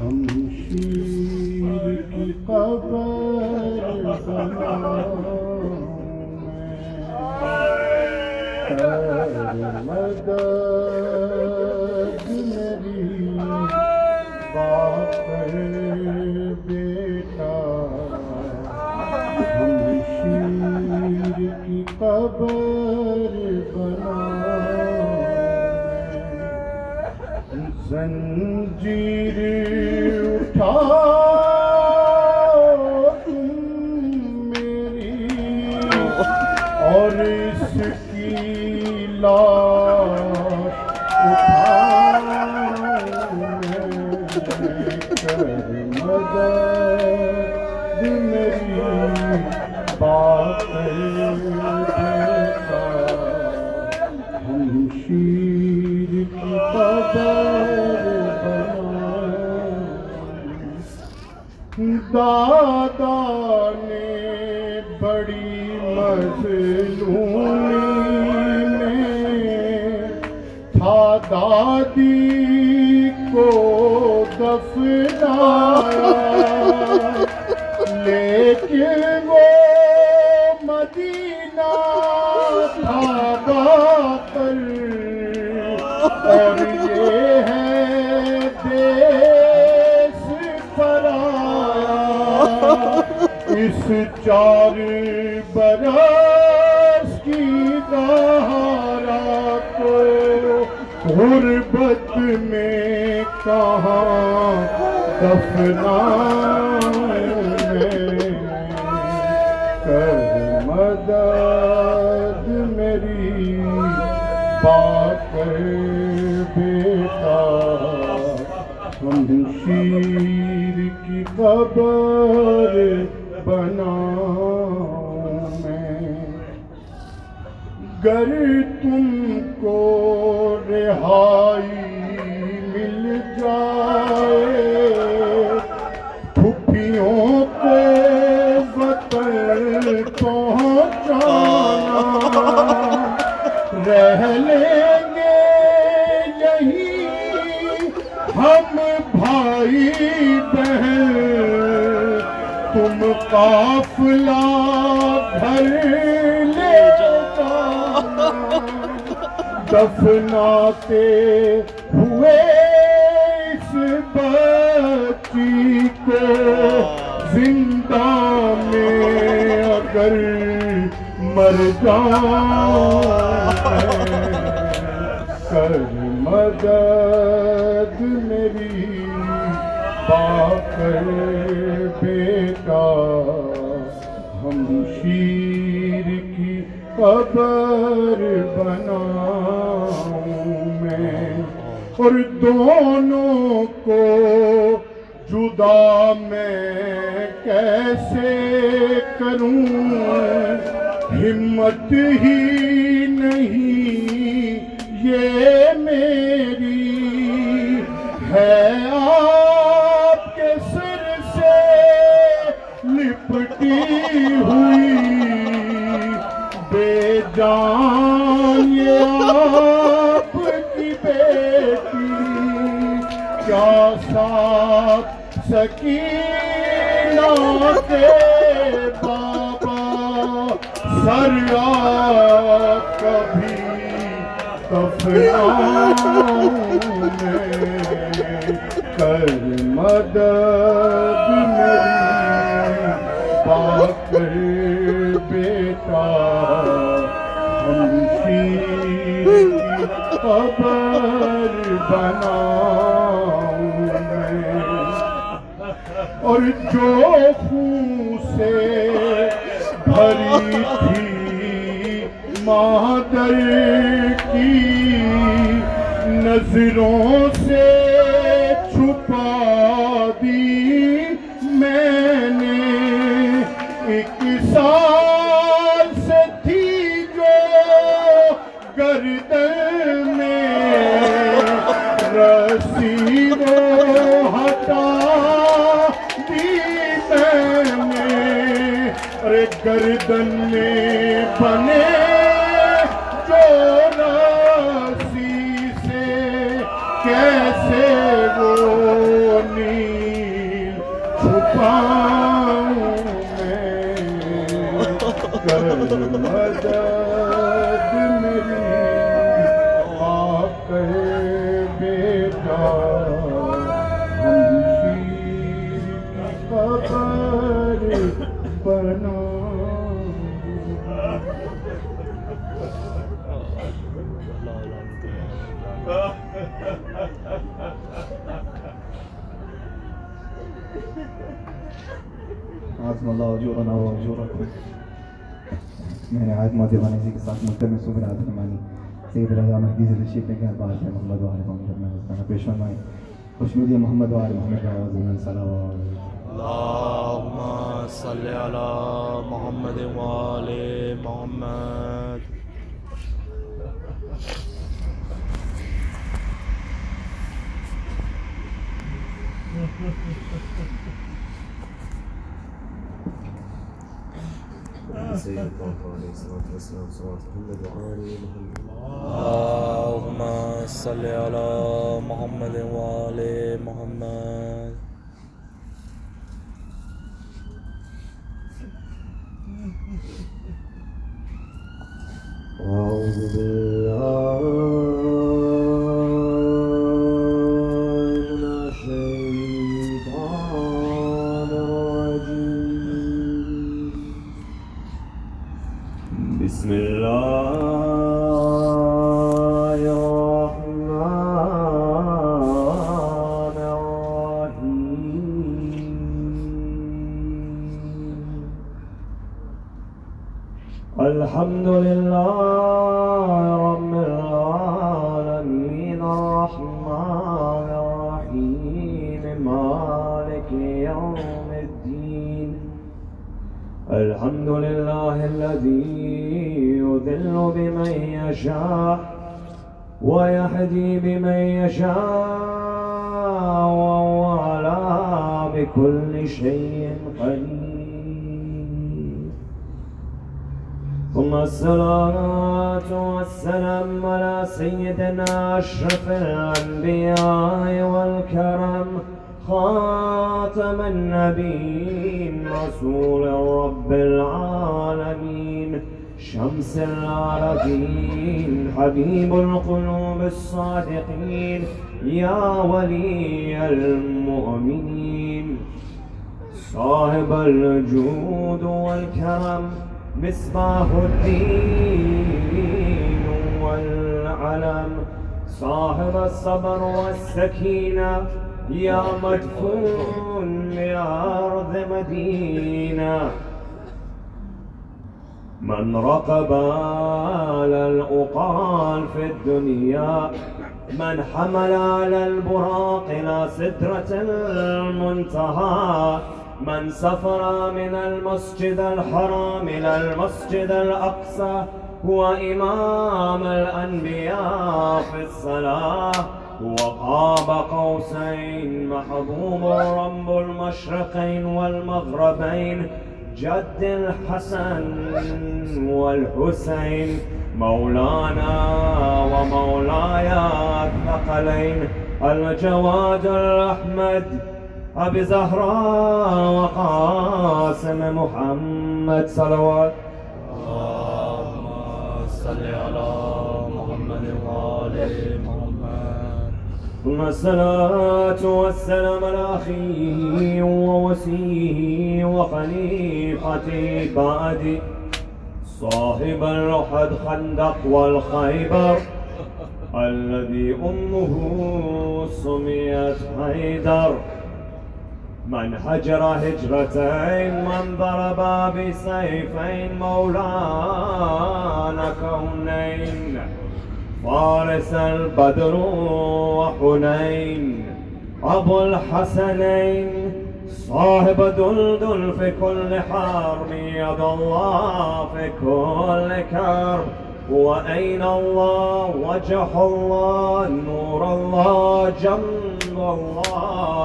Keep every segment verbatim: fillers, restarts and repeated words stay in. ہم شیر کی قبر سنا مدد میری باپ بیٹا، ہم شیر کی قبر بنا زنجیر اٹھا میری اور اس کی لاش اٹھا مدد میری باپ بیٹا، ہم شیر کی قبر دادا نے بڑی مظلومی میں تھا دادی کو دفنایا، لیکن وہ مدینہ تھا باطل اور یہ ہے اس چار برس کی نہارا کو غربت میں کہاں دفنایا میں، کر مدد میری باپ بیٹا، ہم شیر کی قبر بنا میں، گر تم کو رہائی مل جائے پھپھیوں کو وطن پہنچانا، رہ لیں گے یہی ہم بھائی بہن، تم قافلہ گھر لے جانا، دفناتے ہوئے اس بچی کو زندہ میں اگر مر جاؤں، کر مدد میری باپ بیٹا، ہم شیر کی قبر بناؤں میں، اور دونوں کو جدا میں کیسے کروں، ہمت ہی نہیں یہ میری ہے لپٹی ہوئی بے جان، یہ آپ کی بیٹی کیا ساتھ سکینہ کے بابا سریا کبھی کفنوں میں، کر مدد باپ بیٹا، ہم شیر کی قبر بناؤں میں، اور جو خون سے بھری تھی مادر کی، نظروں سے چھپا دی میں نے، ایک سال سے تھی جو گردن میں رسی وہ ہٹا دی میں نے، گردن میں بنے جو رسی سے کیسے وہ نیل چھپاؤں میں، کر مدد میری آپ بیٹا، عظم اللہ اجورنا و اجورکم. میں نے آج موت دیوانیزی کے ساتھ ملتر میں صبح رات فرمانی سید رضا مہدی سے تشریف لے کے بات ہے محمد وآل محمد میں حسنہ پیش فرمائیں. خوشمدی محمد وآل محمد وآل صلوات. اللہم صلی علی محمد وآل محمد. اللہم صلی علی محمد وآل محمد. اعوذ باللہ بسم اللہ الرحمن الرحیم. الحمد للہ رب العالمین الرحمن الرحیم مالک یوم الدین. الحمد للہ الذی يذل بمن يشاء ويهدي بمن يشاء وهو على بكل شيء قدير. ثم الصلاة والسلام على سيدنا أشرف الأنبياء والكرم، خاتم النبيين، رسول رب العالمين، شمس العارفين، حبيب القلوب الصادقين، يا ولي المؤمنين، صاحب الجود والكرم، مصباح الدين والعلم، صاحب الصبر والسكينة، يا مدفون لأرض مدينة، من رقب على الأقال في الدنيا، من حمل على البراق إلى سدرة المنتهى، من سفر من المسجد الحرام إلى المسجد الأقصى، هو إمام الأنبياء في الصلاة، هو قاب قوسين، محبوب رب المشرقين والمغربين، جد الحسن والحسين، مولانا ومولاي الثقلين، الجواد الأحمد، أبي زهراء وقاسم محمد. صلوات. اللهم صل على محمد وآل محمد. ثم الصلاة والسلام على أخيه ووسيه وخليفته بعدي، صاحب الأحد خندق والخيبر، الذي أمه سميت حيدر، من هجر هجرتين، من ضرب بسيفين، مولانا كونين، فارس البدر وحنين، أبو الحسنين، صاحب دلدل في كل حرب، يد الله في كل كرب، وأين الله، وجه الله، نور الله، جنب الله،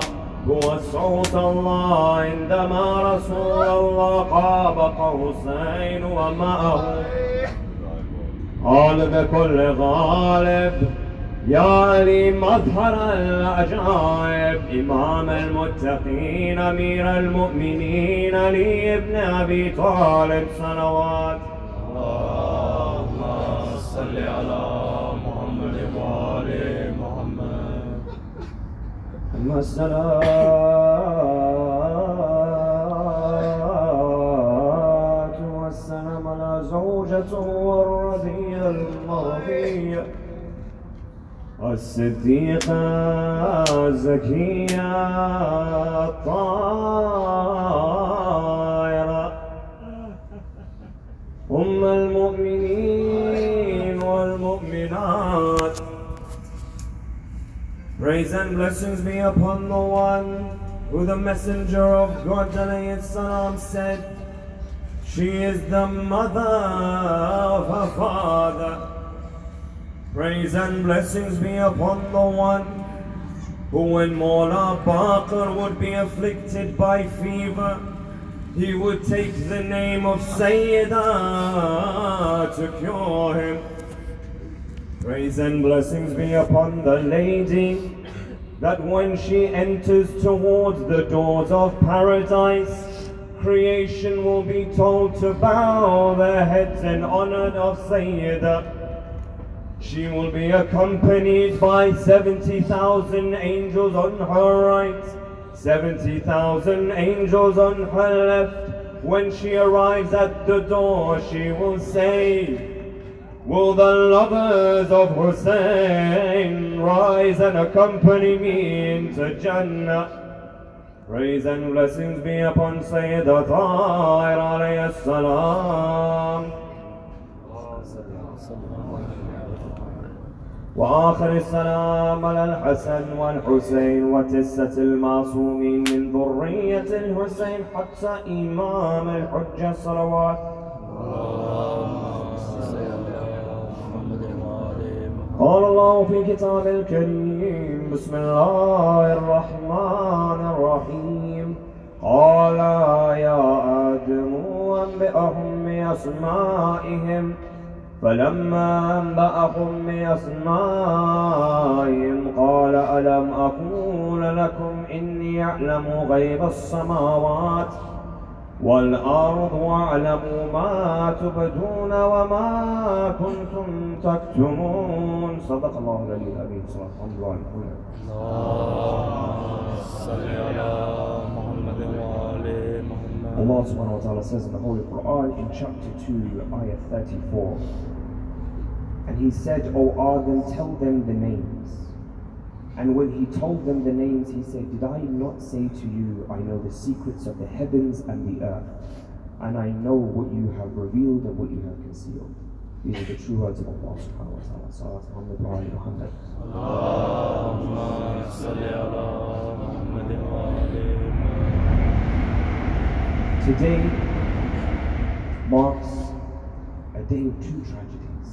هو صوت الله، عندما رسول الله قاب قوسين ومأه، قال بكل غالب، یاری مظہر العجائب امام المتقین امیر المؤمنین علی ابن ابی طالب صلوات اللہم صل علی محمد وآل محمد اما الصلاة والسلام علی زوجته والرضیہ المرضیہ الصديقة زكية الطاهرة أم المؤمنين والمؤمنات. Praise and blessings be upon the one who the messenger of God alayhi salam said, she is the mother of her father. Praise and blessings be upon the one who when Mawla Baqir would be afflicted by fever, he would take the name of Sayyidah to cure him. Praise and blessings be upon the lady that when she enters towards the doors of paradise, creation will be told to bow their heads in honor of Sayyidah. She will be accompanied by seventy thousand angels on her right, seventy thousand angels on her left. When she arrives at the door, she will say, will the lovers of Hussein rise and accompany me into Jannah? Praise and blessings be upon Sayyidah Tahir alayhi salam. وآخر السلام على الحسن والحسين وتسة المعصومين من ذرية الحسين حتى إمام الحجة صلوات. قال الله في كتابه الكريم بسم الله الرحمن الرحيم قال يا آدم أنبئهم بأسمائهم فلما أنبأهم بأسمائهم قال ألم أقول لكم إني أعلم غيب السماوات والأرض وأعلم ما تبدون وما كنتم تكتمون. صدق الله العلي العظيم. صلى الله عليه وسلم. اللهم صل على محمد وآله. Allah subhanahu wa ta'ala says in the Holy Quran in chapter two, ayah thirty-four, and he said, O Adam, tell them the names. And when he told them the names, he said, did I not say to you, I know the secrets of the heavens and the earth, and I know what you have revealed and what you have concealed. These are the true words of Allah subhanahu wa ta'ala. Salat on the Prophet Muhammad. Allahumma salli ala Muhammad wa alihi. Today marks a day of two tragedies.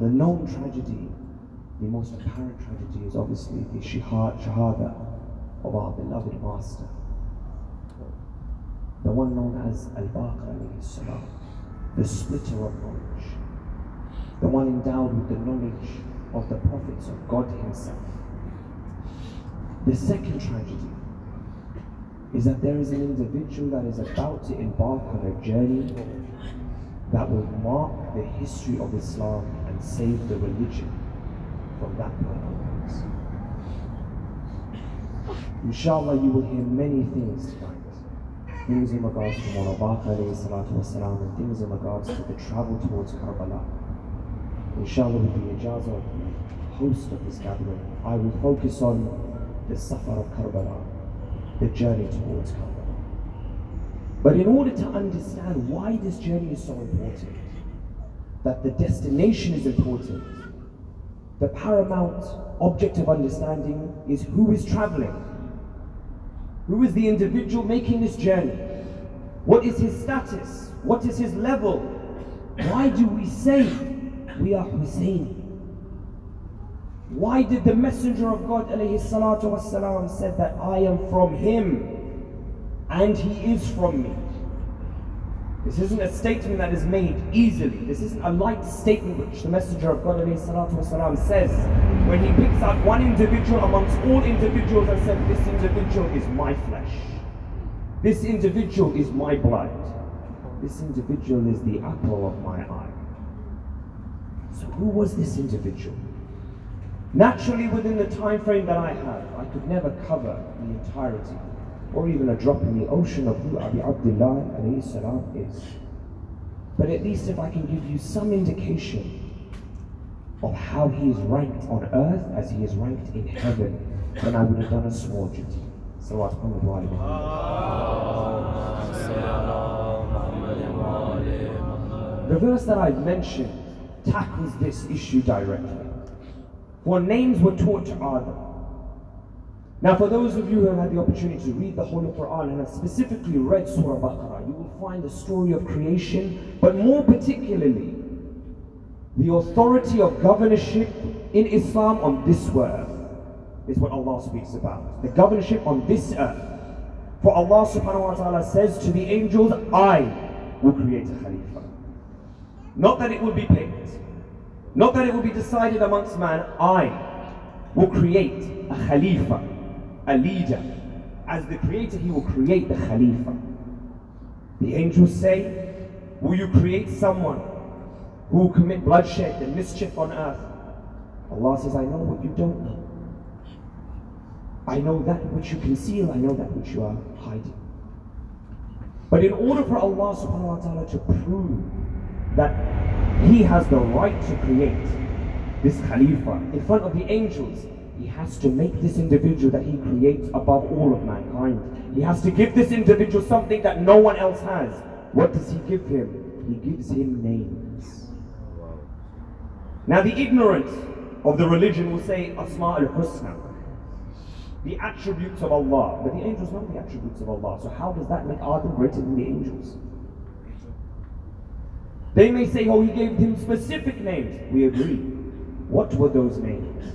The known tragedy, the most apparent tragedy, is obviously the shahada of our beloved master, the one known as Al-Baqir alayhi salam, the splitter of knowledge, the one endowed with the knowledge of the prophets of God himself. The second tragedy is that there is an individual that is about to embark on a journey that will mark the history of Islam and save the religion from that point onwards. Inshallah, you will hear many things tonight. Things in regards to Mawla Baqir alayhi salatu wasalam, and things in regards to the travel towards Karbala. Inshallah, with the ijazah of the host of this gathering, I will focus on the Safar of Karbala, the journey towards Karbala. But in order to understand why this journey is so important, that the destination is important, the paramount object of understanding is who is traveling, who is the individual making this journey, what is his status, what is his level, why do we say we are Hussein? Why did the Messenger of God alayhi salatu wasalam said that I am from him and he is from me? This isn't a statement that is made easily. This isn't a light statement which the Messenger of God ﷺ says when he picks out one individual amongst all individuals and said, this individual is my flesh. This individual is my blood. This individual is the apple of my eye. So who was this individual? Naturally, within the time frame that I have, I could never cover the entirety or even a drop in the ocean of who Abi Abdullah alayhi salam is. But at least if I can give you some indication of how he is ranked on earth as he is ranked in heaven, then I would have done a small duty. Salawat Muhammad wa alayhi wa sallam. The verse that I've mentioned tackles this issue directly. For names were taught to Adam. Now, for those of you who have had the opportunity to read the whole of Quran and have specifically read Surah Baqarah, you will find the story of creation, but more particularly, the authority of governorship in Islam on this earth is what Allah speaks about. The governorship on this earth. For Allah subhanahu wa ta'ala says to the angels, I will create a Khalifa. Not that it will be picked. Not that it will be decided amongst man. I will create a Khalifa, a leader. As the creator, he will create the Khalifa. The angels say, will you create someone who will commit bloodshed and mischief on earth? Allah says, I know what you don't know. I know that which you conceal, I know that which you are hiding. But in order for Allah subhanahu wa ta'ala to prove that he has the right to create this Khalifa in front of the angels, he has to make this individual that he creates above all of mankind. He has to give this individual something that no one else has. What does he give him? He gives him names. Now the ignorant of the religion will say Asma al-Husna, the attributes of Allah. But the angels know the attributes of Allah. So how does that make Adam greater than the angels? They may say, oh, he gave him specific names. We agree. What were those names?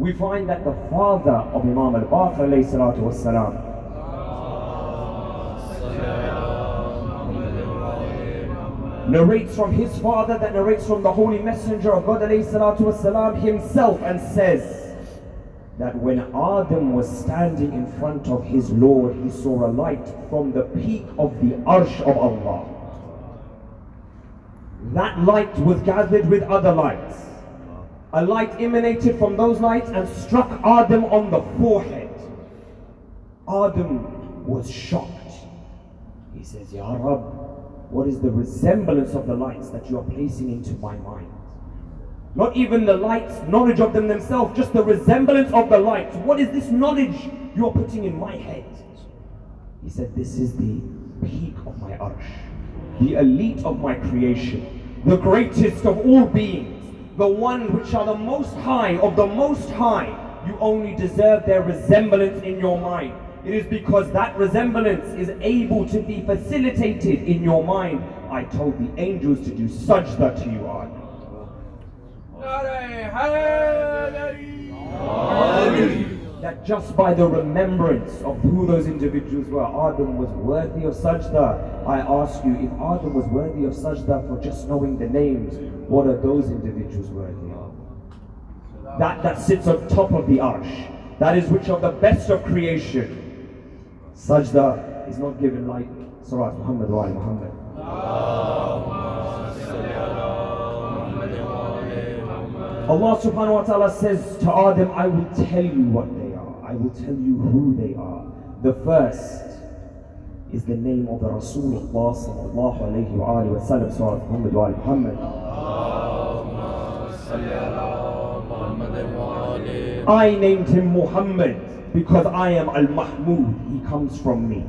We find that the father of Imam al-Baqir alayhi salatu wassalam, narrates from his father that narrates from the Holy Messenger of God alayhi salatu wassalam himself and says that when Adam was standing in front of his Lord, he saw a light from the peak of the Arsh of Allah. That light was gathered with other lights. A light emanated from those lights and struck Adam on the forehead. Adam was shocked. He says, Ya Rabb, what is the resemblance of the lights that you are placing into my mind? Not even the lights, knowledge of them themselves, just the resemblance of the lights. What is this knowledge you are putting in my head? He said, this is the peak of my Arsh, the elite of my creation, the greatest of all beings, the one which are the most high of the most high. You only deserve their resemblance in your mind. It is because that resemblance is able to be facilitated in your mind. I told the angels to do sajda to you, Adam. That just by the remembrance of who those individuals were, Adam was worthy of sajda. I ask you, if Adam was worthy of sajda for just knowing the names, what are those individuals worthy of? That that sits on top of the Arsh, that is which are the best of creation. Sajda is not given lightly. Surah Muhammad wa Ali Muhammad. Allah subhanahu wa ta'ala says to Adam, I will tell you what they are. I will tell you who they are. The first is the name of the Rasulullah sallallahu alayhi wa alayhi wa sallam, Surah Muhammad wa Muhammad. I named him Muhammad because I am Al-Mahmud, he comes from me.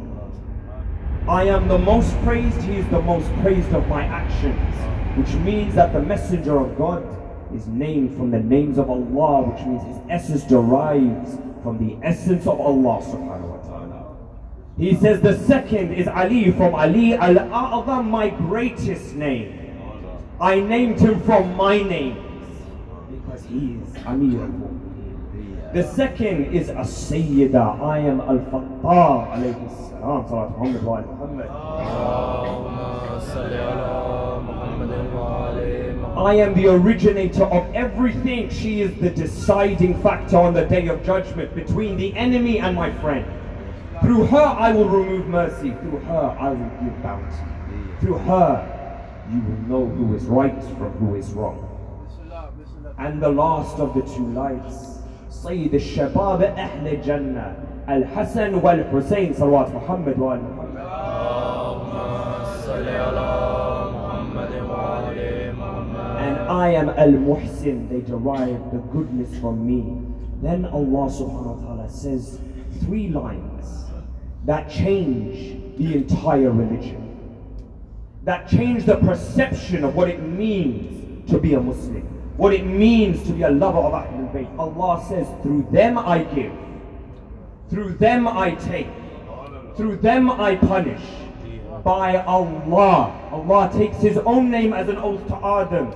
I am the most praised, he is the most praised of my actions, which means that the Messenger of God is named from the names of Allah, which means his essence derives from the essence of Allah subhanahu wa ta'ala. He says the second is Ali, from Ali Al-A'zam, my greatest name. I named him from my name because he is Amir al-Mu'minin. The second is As-Sayyidah. I am Al-Fattar alayhi salam. Salat Muhammad wa Muhammad. I am the originator of everything. She is the deciding factor on the day of judgment between the enemy and my friend. Through her I will remove mercy. Through her I will give bounty. Through her you will know who is right from who is wrong. And the last of the two lights, Sayyid al-Shabab Ahl al-Jannah, Al-Hasan wal-Hussein, Salawat Muhammad wa al-Muhammad. Allahumma salli ala Muhammad wa ala Muhammad. And I am Al-Muhsin, they derive the goodness from me. Then Allah subhanahu wa ta'ala says three lines that change the entire religion, that change the perception of what it means to be a Muslim, what it means to be a lover of Ahlul Bayt. Allah says, through them I give, through them I take, through them I punish. By Allah, Allah takes His own name as an oath to Adam.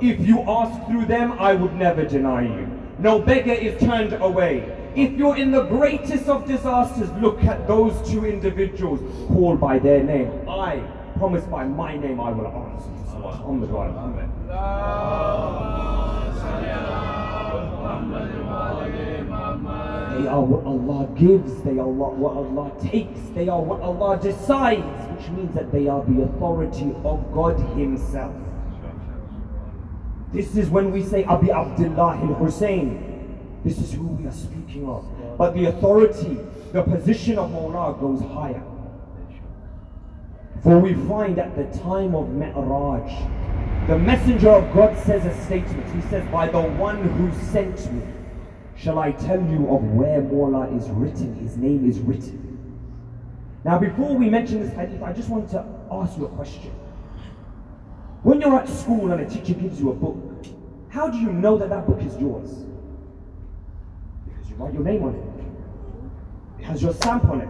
If you ask through them, I would never deny you. No beggar is turned away. If you're in the greatest of disasters, look at those two individuals, called by their name. I promise by my name I will answer. Muhammad wa Muhammad. They are what Allah gives, they are what Allah takes, they are what Allah decides, which means that they are the authority of God Himself. This is when we say Abi Abdullah al-Hussein, this is who we are speaking of. But the authority, the position of Mawla goes higher. For we find at the time of Mi'raj, the Messenger of God says a statement. He says, by the one who sent me, shall I tell you of where Mawla is written, his name is written. Now before we mention this hadith, I just want to ask you a question. When you're at school and a teacher gives you a book, how do you know that that book is yours? Because you write your name on it. It has your stamp on it.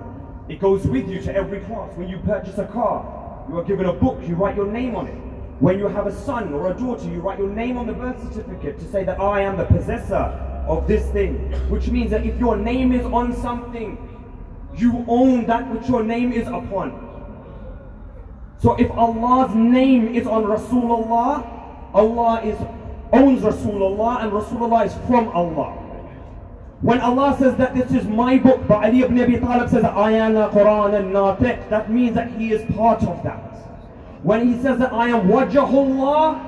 It goes with you to every class. When you purchase a car, you are given a book, you write your name on it. When you have a son or a daughter, you write your name on the birth certificate to say that I am the possessor of this thing. Which means that if your name is on something, you own that which your name is upon. So if Allah's name is on Rasulullah, Allah is, owns Rasulullah, and Rasulullah is from Allah. When Allah says that this is my book, but Ali ibn Abi Talib says, I am the Quran al-Natiq, that means that he is part of that. When he says that I am Wajahullah,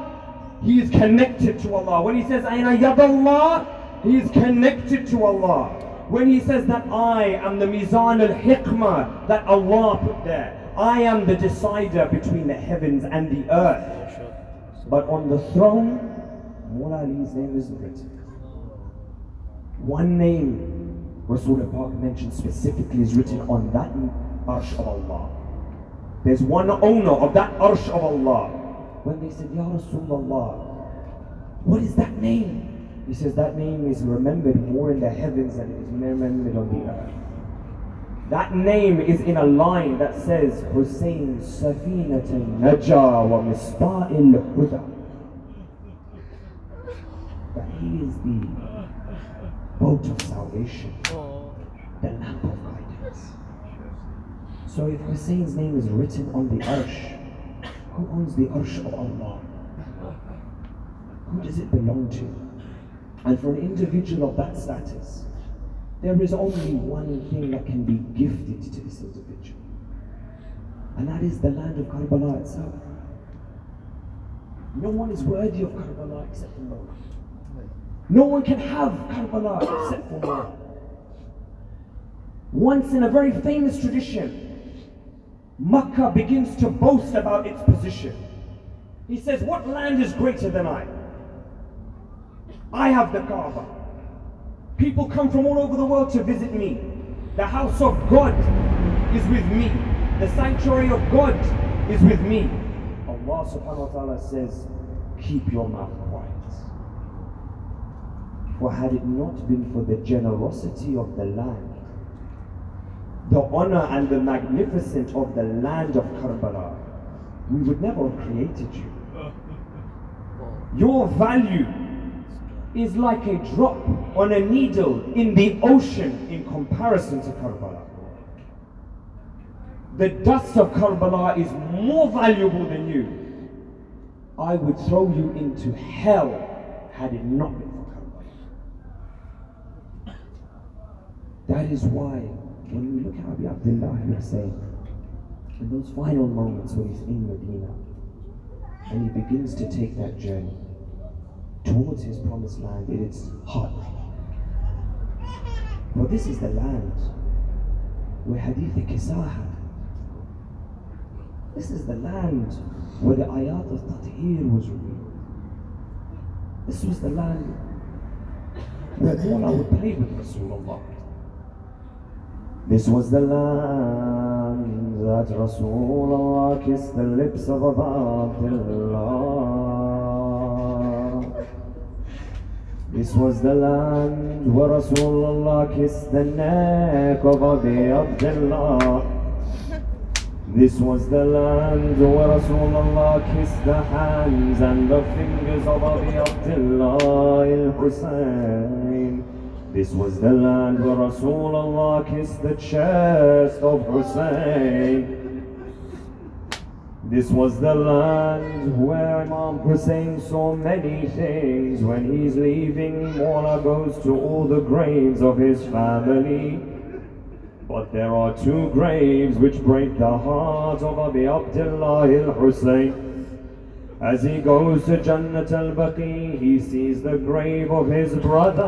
he is connected to Allah. When he says I am Yadullah, he is connected to Allah. When he says that I am the Mizan al-Hikmah that Allah put there, I am the decider between the heavens and the earth. But on the throne, Mawla Ali's name isn't written. One name, Rasul Park mentioned specifically, is written on that Arsh of Allah. There's one owner of that Arsh of Allah. When they said, Ya Rasulullah, what is that name? He says, that name is remembered more in the heavens than it is remembered on the earth. That name is in a line that says, Hussein Safinatun Najah wa Misba'il Huda. That he is the boat of salvation, the lamp of guidance. So if Hussein's name is written on the Arsh, who owns the Arsh of Allah? Who does it belong to? And for an individual of that status, there is only one thing that can be gifted to this individual, and that is the land of Karbala itself. No one is worthy of Karbala except Allah. No one can have Karbala except for Allah. Once in a very famous tradition, Makkah begins to boast about its position. He says, what land is greater than I? I have the Kaaba. People come from all over the world to visit me. The house of God is with me. The sanctuary of God is with me. Allah subhanahu wa ta'ala says, keep your mouth quiet. For had it not been for the generosity of the land, the honor and the magnificence of the land of Karbala, we would never have created you. Your value is like a drop on a needle in the ocean in comparison to Karbala. The dust of Karbala is more valuable than you. I would throw you into hell had it not been for Karbala. That is why when you look at Abi Abdullah ibn Husayn, in those final moments when he's in Medina, and he begins to take that journey towards his promised land, it is heartbreaking. But this is the land where Hadith-i-Kisaha, this is the land where the ayat of Tatheer was revealed. This was the land where Allah would play with Rasulullah. This was the land that Rasulullah kissed the lips of Abu Abdullah. This was the land where Rasulullah kissed the neck of Abi Abdullah. This was the land where Rasulullah kissed the hands and the fingers of Abi Abdullah al-Husayn. This was the land where Rasulullah kissed the chest of Husayn. This was the land where Imam Hussein saw many things. When he's leaving, Mawla goes to all the graves of his family. But there are two graves which break the heart of Abi Abdullah al-Husayn. As he goes to Jannat al-Baqi, he sees the grave of his brother,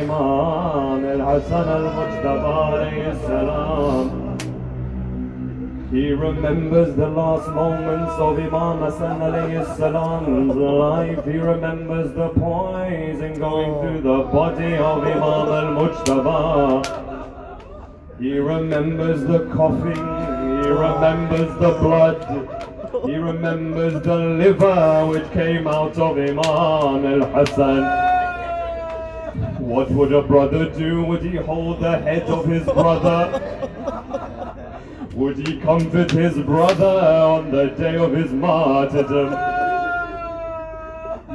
Imam al-Hasan al-Mujtaba alayhi salam. He remembers the last moments of Imam Hassan alayhi salam's life. He remembers the poison going through the body of Imam al-Mujtaba. He remembers the coughing. He remembers the blood. He remembers the liver which came out of Imam al-Hassan. What would a brother do? Would he hold the head of his brother? Would he comfort his brother on the day of his martyrdom?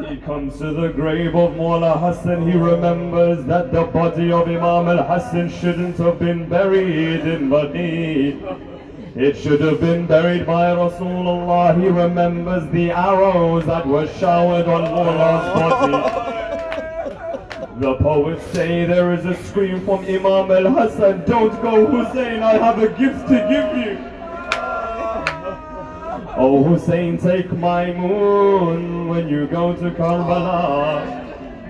He comes to the grave of Mawla Hassan. He remembers that the body of Imam al-Hassan shouldn't have been buried in Madinah. It should have been buried by Rasulullah. He remembers the arrows that were showered on Mawla's body. The poets say there is a scream from Imam al-Hassan, "Don't go Hussein, I have a gift to give you." Oh Hussein, take my moon when you go to Karbala.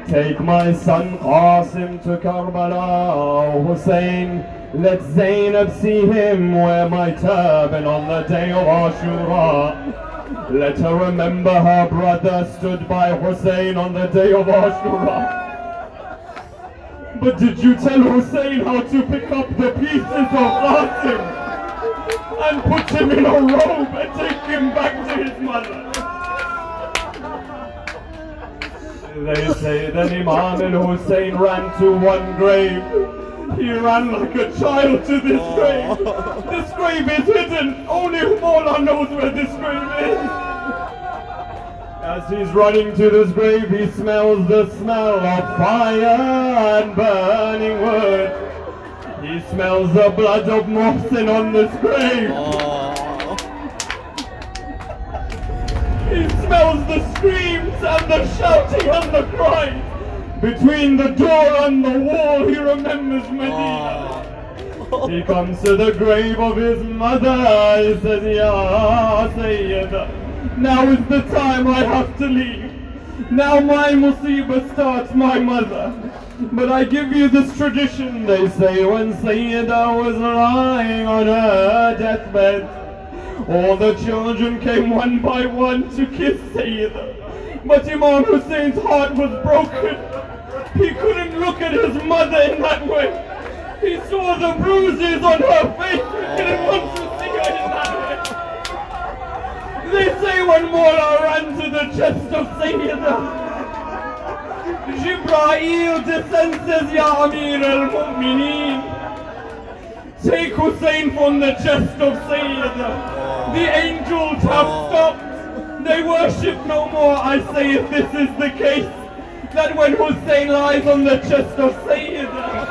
Take my son Qasim to Karbala. Oh Hussein, let Zainab see him wear my turban on the day of Ashura. Let her remember her brother stood by Hussein on the day of Ashura. But did you tell Hussein how to pick up the pieces of Qasim and put him in a robe and take him back to his mother? They say that Imam al-Hussein ran to one grave. He ran like a child to this grave. This grave is hidden. Only Mawla knows where this grave is. As he's running to this grave, he smells the smell of fire and burning wood. He smells the blood of Muhsin on this grave. Oh. He smells the screams and the shouting and the cries. Between the door and the wall, he remembers Medina. Oh. He comes to the grave of his mother. He says, "Ya Sayyidah, now is the time I have to leave. Now my musibah starts, my mother. But I give you this tradition," they say, "when Sayyidah was lying on her deathbed, all the children came one by one to kiss Sayyidah. But Imam Hussein's heart was broken. He couldn't look at his mother in that way. He saw the bruises on her face. He didn't want to see her in that way." They say when Mawla ran to the chest of Sayyidah, Jibra'il descends and says, "Ya Amir al-Mu'mineen, take Hussein from the chest of Sayyidah." The angels have stopped. They worship no more. I say if this is the case, that when Hussein lies on the chest of Sayyidah,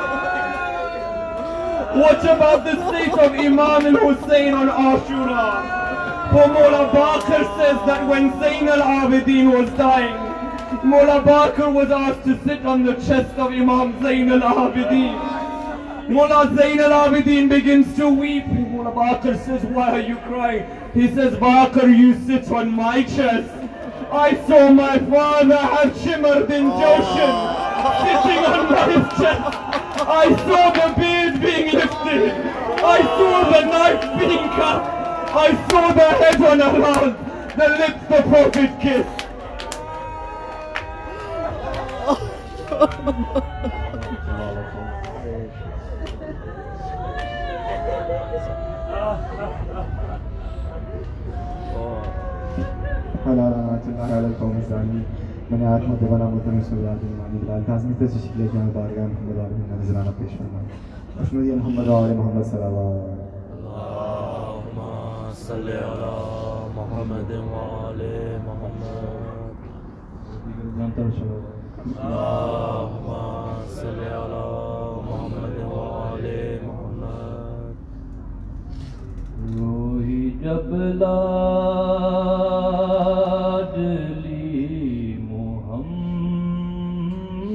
What about the stake of Imam al-Hussein on Ashura? For Mullah Baqir says that when Zayn al-Abidin was dying, Mullah Baqir was asked to sit on the chest of Imam Zayn al-Abidin. Mullah Zayn al-Abidin begins to weep. Mullah Baqir says, why are you crying? He says, Baqir, you sit on my chest. I saw my father have shimmered in Joshan, sitting on my chest. I saw the beard being lifted. I saw the knife being cut. I saw the head on a round, the lips the Prophet kissed. میں نے آج مدد بنا مدد شکل کیا بارگاہ محمد نذرانہ پیش کرنا اشمدی محمد علیہ محمد صلی اللہ صلی علی محمد وعلی محمد صلی علی محمد وعلی محمد روحی جب لا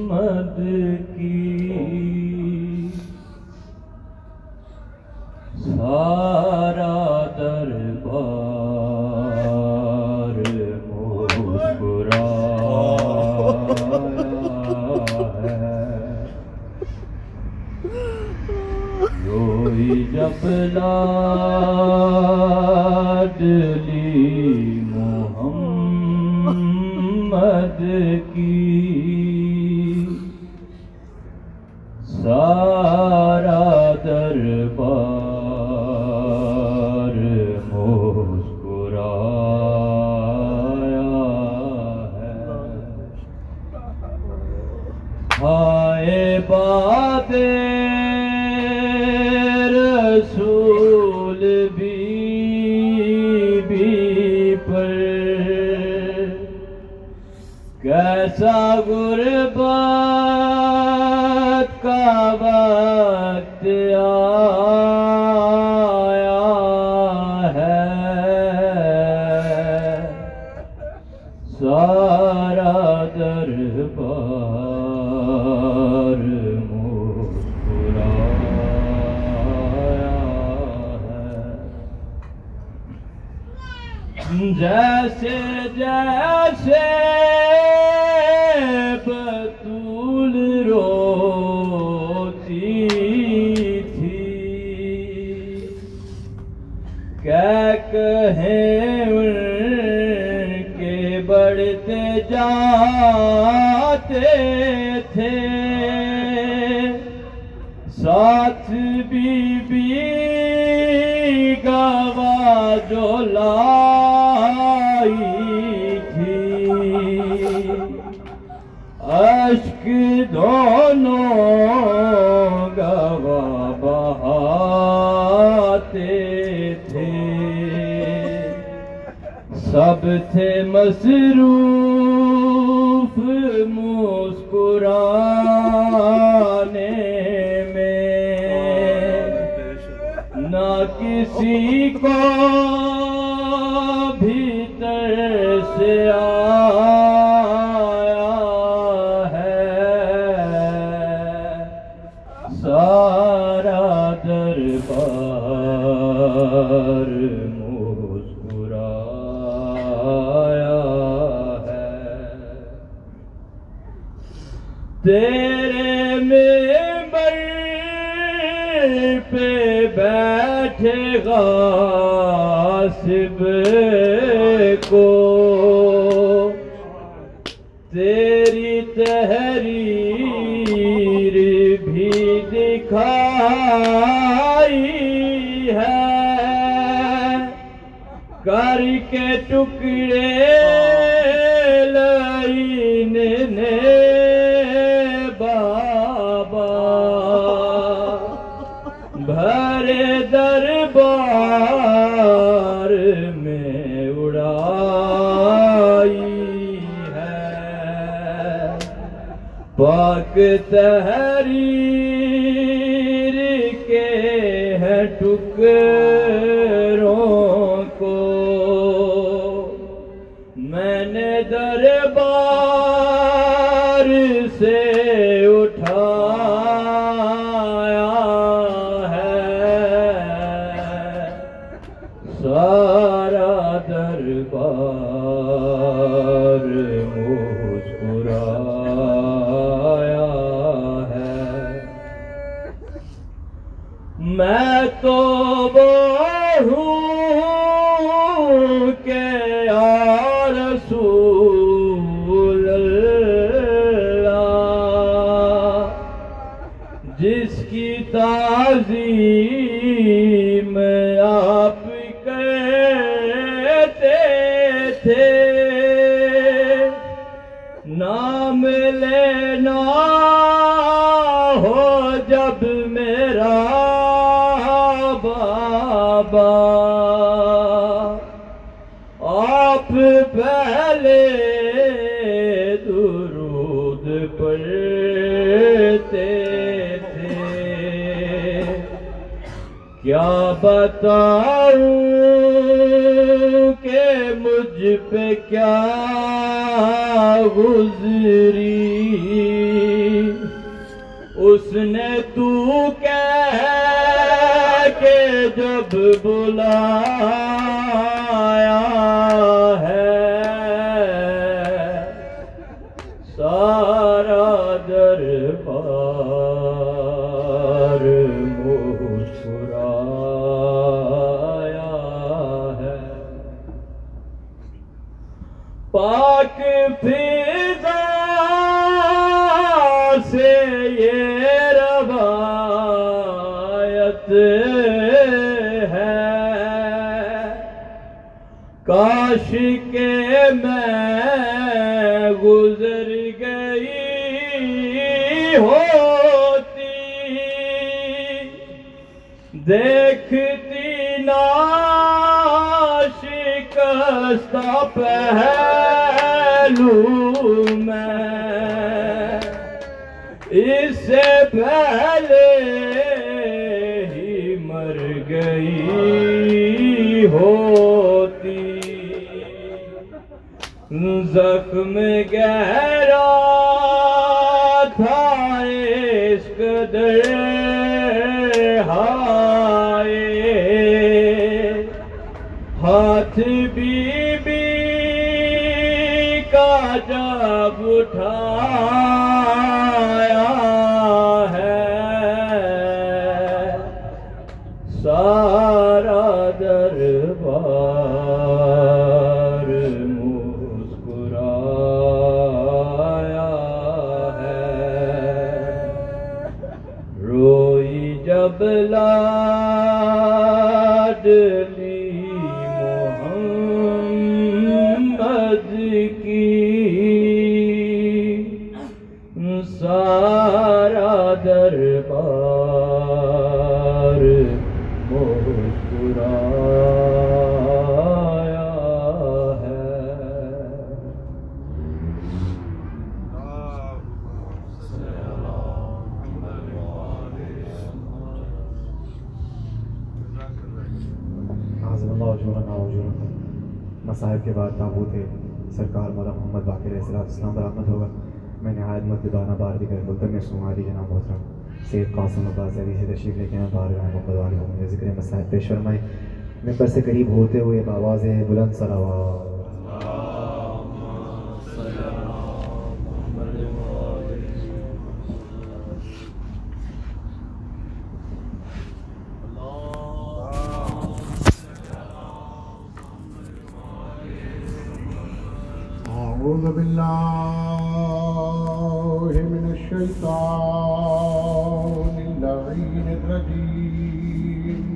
محمد کی سارا دربار مسکرایا ہے روئی جب لاڈلی محمد کی سارا دربار مسکرایا ہے ہائے بات رسول بی بی پر کیسا غربت کا وقت آیا ہے سارا دربار مسکرایا ہے جیسے جیسے کہیں ان کے بڑھتے جاتے تھے ساتھ بی بی گواہ جو لائی تھی اشک دونوں گواہ بہاتے تھے سب تھے مصروف مسکرانے میں نہ کسی کو بھیتر سے آیا ہے سارا دربار تیرے منبر پہ بیٹھے غاصب کو تیری تحریر بھی دکھائی ہے کر کے ٹکڑے لائن نے بھرے دربار میں اڑائی ہے پاک تحریر کے فکروں کو میں نے دربار سے اٹھایا ہے، سارا دربار مسکرایا میں تو وہ ہوں کہ یا رسول اللہ، جس کی تعظیم آپ کہتے تھے، نام لینا ہو جب میرا بابا آپ پہلے درود پڑھتے تھے، کیا بتاؤں کہ مجھ پہ کیا گزری اس نے تو کہہ کہ جب بلایا ہے، سارا دربار مسکرایا ہے۔ پاک فضا سے یہ روایت کاش کے میں گزر گئی ہوتی، دیکھتی ناشکستہ پہلو میں، اس سے پہلے ہی مر گئی ہوتی۔ زخم گہرا تھا اس قدر، ہائے ہاتھ بی بی کا جب اٹھایا ہے، سارا دربار جب لاڈلی محمد کی، سارا دربار مسکرایا ہے۔ مصاحب کے بعد تابوت سرکار مولا محمد باقر علیہ السلام برآمد ہوگا۔ میں نہایت مددانہ بارگاہ گئے بلتن میں شماری جناب محترم سید قاسم عباس علی سے تشریف لے کے میں بارگاہ محمد والے ہوں گے، ذکر مصاحب پیش فرمائے۔ ممبر سے قریب ہوتے ہوئے آواز بلند صلوات أعوذ بالله من الشيطان اللعين الرجيم،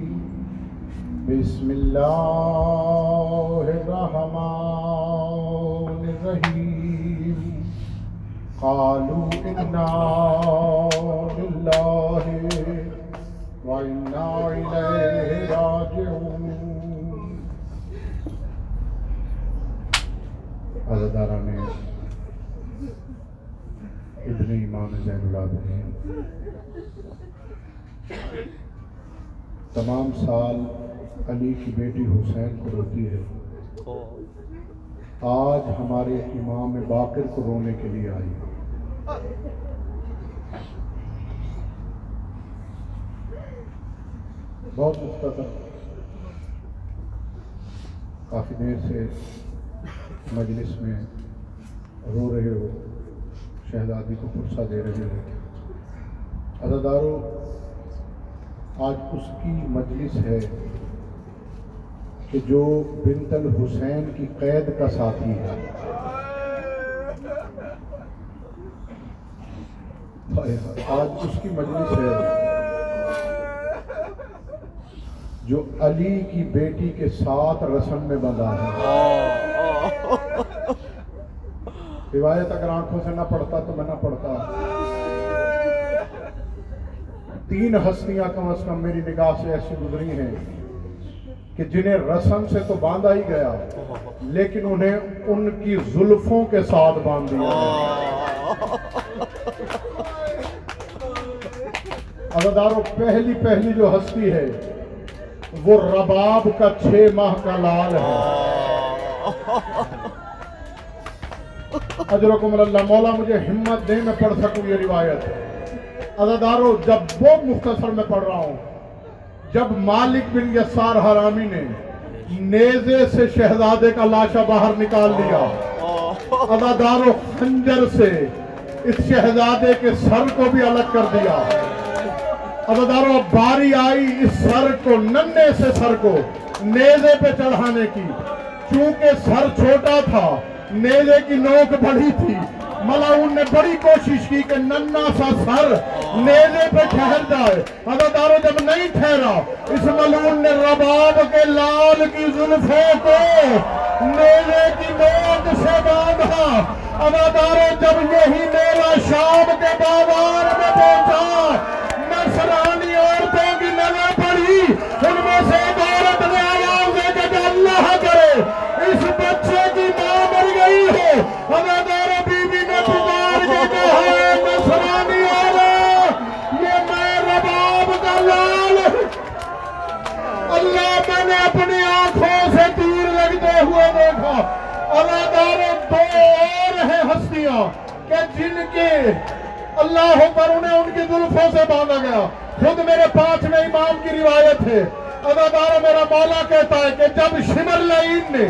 بسم الله الرحمن الرحيم، قالوا إنا لله وإنا إليه راجعون۔ عزادارہ نے ابن امام زین العابدین تمام سال علی کی بیٹی حسین کو روتی ہے، آج ہمارے امام باقر کو رونے کے لیے آئی ہے۔ بہت مختصر، کافی دیر سے مجلس میں رو رہے ہو، شہزادی کو فرصہ دے رہے ہو۔ عزادارو، آج اس کی مجلس ہے کہ جو بنت الحسین کی قید کا ساتھی ہے۔ آج اس کی مجلس ہے جو علی کی بیٹی کے ساتھ رسم میں بندھا ہے۔ روایت اگر آنکھوں سے نہ پڑھتا تو میں نہ پڑھتا۔ تین ہستیاں کم از کم میری نگاہ سے ایسی گزری ہیں کہ جنہیں رسم سے تو باندھا ہی گیا، لیکن انہیں ان کی زلفوں کے ساتھ باندھ دیا۔ عزادارو، پہلی پہلی جو ہستی ہے وہ رباب کا چھ ماہ کا لال ہے۔ اجرکم اللہ، مولا مجھے ہمت دے میں پڑھ سکوں یہ روایت۔ عزادارو، جب بہت مختصر میں پڑھ رہا ہوں، جب مالک بن یسار حرامی نے نیزے سے شہزادے کا لاشا باہر نکال لیا، عزادار و خنجر سے اس شہزادے کے سر کو بھی الگ کر دیا۔ عزادار، باری آئی اس سر کو، ننے سے سر کو نیزے پہ چڑھانے کی۔ چونکہ سر چھوٹا تھا، نیزے کی نوک بڑی تھی، ملاؤن نے بڑی کوشش کی کہ ننا سا سر نیزے پہ ٹھہر جائے۔ عزادارو، جب نہیں ٹھہرا، اس ملعون نے رباب کے لال کی زلفوں کو نیزے کی نوک سے باندھا۔ عزادارو، جب یہی میلہ شام کے بازار میں پہنچا، نصرانی عورتوں کی نظر پڑی، ان میں سے ایک عورت نے آواز دے کے کہ اللہ کرے اس بچے کی ماں مر گئی ہے۔ عزادارو، اللہ میں نے اپنی آنکھوں سے دور لگتے ہوئے دیکھا۔ عزادارو، دو اور ہیں ہستیاں کہ جن کے اللہ پر انہیں ان کی زلفوں سے باندھا گیا۔ خود میرے پاس میں امام کی روایت ہے۔ عزادارو، میرا مولا کہتا ہے کہ جب شمر لعین نے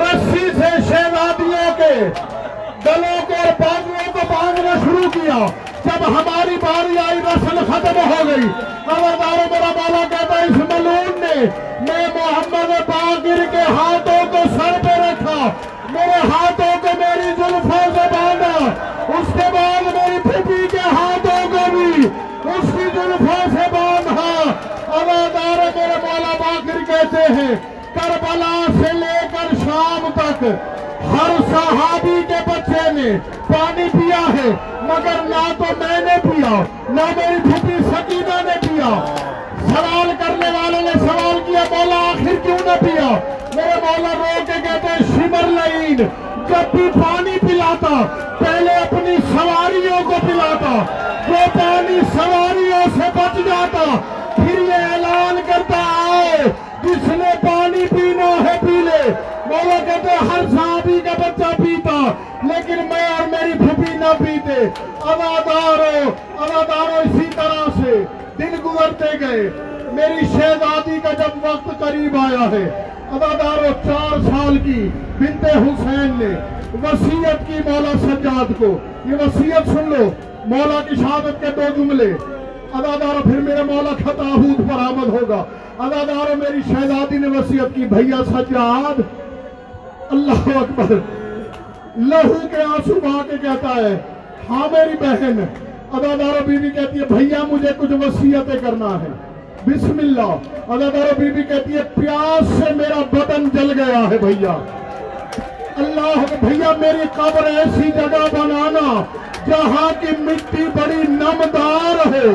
رسی سے شہزادیوں کے گلوں کو اور بازوؤں کو باندھنا شروع کیا، جب ہماری باری آئی رسل ختم ہو گئی۔ عزادارو، میرا مولا کہتا ہے اس ملعون نے میں محمد باقر کے ہاتھوں کو سر پہ رکھا، میرے ہاتھوں کو میری زلفوں سے باندھا، اس کے بعد میری پھپھی کے ہاتھوں کو بھی اس کی زلفوں سے باندھا۔ عزادارو، میرے مولا باقر کہتے ہیں کربلا سے لے کر شام تک ہر صحابی کے بچے نے پانی پیا ہے، مگر نہ تو میں نے پیا نہ میری پھپھی سکینہ نے پیا۔ سوال کرنے والے نے سوال کیا مولا آخر کیوں نہ پیا؟ میرے مولا رو کے کہتے ہیں شمر لعین جب بھی پانی پلاتا پہلے اپنی سواریوں کو پلاتا، وہ پانی سواریوں سے بچ جاتا، پھر یہ اعلان کرتا آئے جس نے پانی پینا ہے پی لے۔ مولا کہتے ہر صحابی کا بچہ پیتا، لیکن میں اور میری پھپھی نہ پیتے۔ عزادارو، عزادارو اسی طرح سے دن گزرتے گئے۔ میری شہزادی کا جب وقت قریب آیا ہے، عزادارو، چار سال کی بنت حسین نے وصیت کی مولا سجاد کو۔ یہ وصیت سن لو، مولا کی شہادت کے دو جملے۔ عزادارو، پھر میرے مولا خطاحوت پر آمد ہوگا۔ عزادارو، میری شہزادی نے وصیت کی بھیا سجاد، اللہ اکبر، لہو کے آنسو بہا کے کہتا ہے ہاں میری بہن۔ عزادارو، بی بی کہتی ہے بھیا مجھے کچھ وصیتیں کرنا ہے، بسم اللہ۔ عزادارو، بی بی کہتی ہے پیاس سے میرا بدن جل گیا ہے بھیا، اللہ کے بھیا میری قبر ایسی جگہ بنانا جہاں کی مٹی بڑی نمدار ہو۔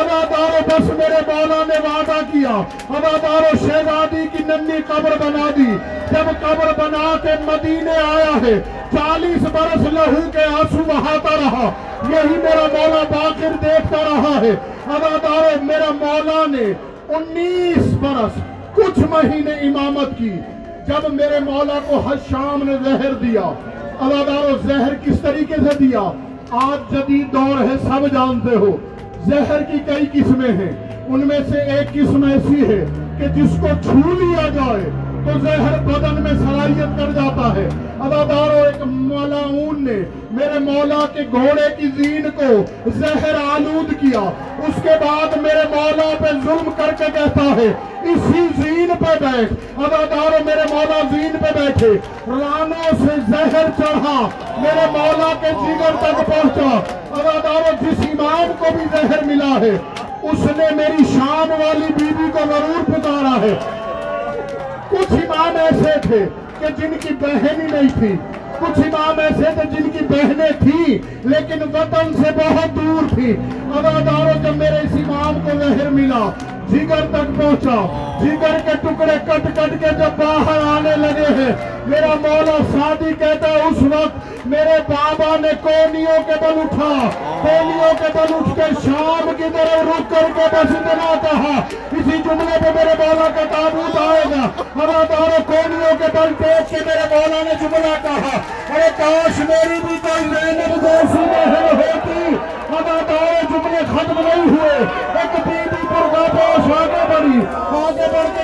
عزادارو، بس میرے مولا نے وعدہ کیا۔ عزادارو، شہزادی کی ننی قبر بنا دی۔ جب قبر بنا کے مدینے آیا ہے، چالیس برس لہو کے آنسو بہاتا رہا، یہی میرا مولا باقر دیکھتا رہا ہے۔ عزادارو، میرا مولا نے انیس برس کچھ مہینے امامت کی جب میرے مولا کو حشام نے زہر دیا. علادارو زہر کس طریقے سے دیا؟ آج جدید دور ہے, سب جانتے ہو. زہر کی کئی قسمیں ہیں, ان میں سے ایک قسم ایسی ہے کہ جس کو چھو لیا جائے تو زہر بدن میں سرایت کر جاتا ہے. علادارو ایک ملعون نے میرے مولا کے گھوڑے کی زین کو زہر آلود کیا, اس کے بعد میرے مولا پہ ظلم کر کے کہتا ہے اسی زین پہ بیٹھ. عزادارو میرے مولا زین پہ بیٹھے, رانوں سے زہر چڑھا میرے مولا کے جگر تک پہنچا. عزادارو جس امام کو بھی زہر ملا ہے اس نے میری شام والی بیوی کو ضرور پکارا ہے. کچھ امام ایسے تھے کہ جن کی بہن ہی نہیں تھی, کچھ امام ایسے تھے جن کی بہنیں تھیں لیکن وطن سے بہت دور تھی. عزادارو جب میرے اس امام کو زہر ملا, جگر تک پہنچا, جگر کے ٹکڑے کٹ کٹ کے جب باہر آنے لگے ہیں, میرا مولا سادی کہتا ہے اس وقت میرے بابا نے کونیوں کے بل اٹھا, کونیوں کے بل اٹھ کے شام کی طرف رک کر کے بس اتنا کہا. اسی جملے پہ میرے مولا کا تابوت آئے گا. عزادارو کونیوں کے بل ٹیک کے میرے مولا نے جملہ کہا, ارے کاش میری بھی کوئی زینب جیسی بہن ہوتی. عزادارو جملے ختم نہیں ہوئے, ایک بیوی برگا پوش آگے بڑھی, آگے بڑھ کے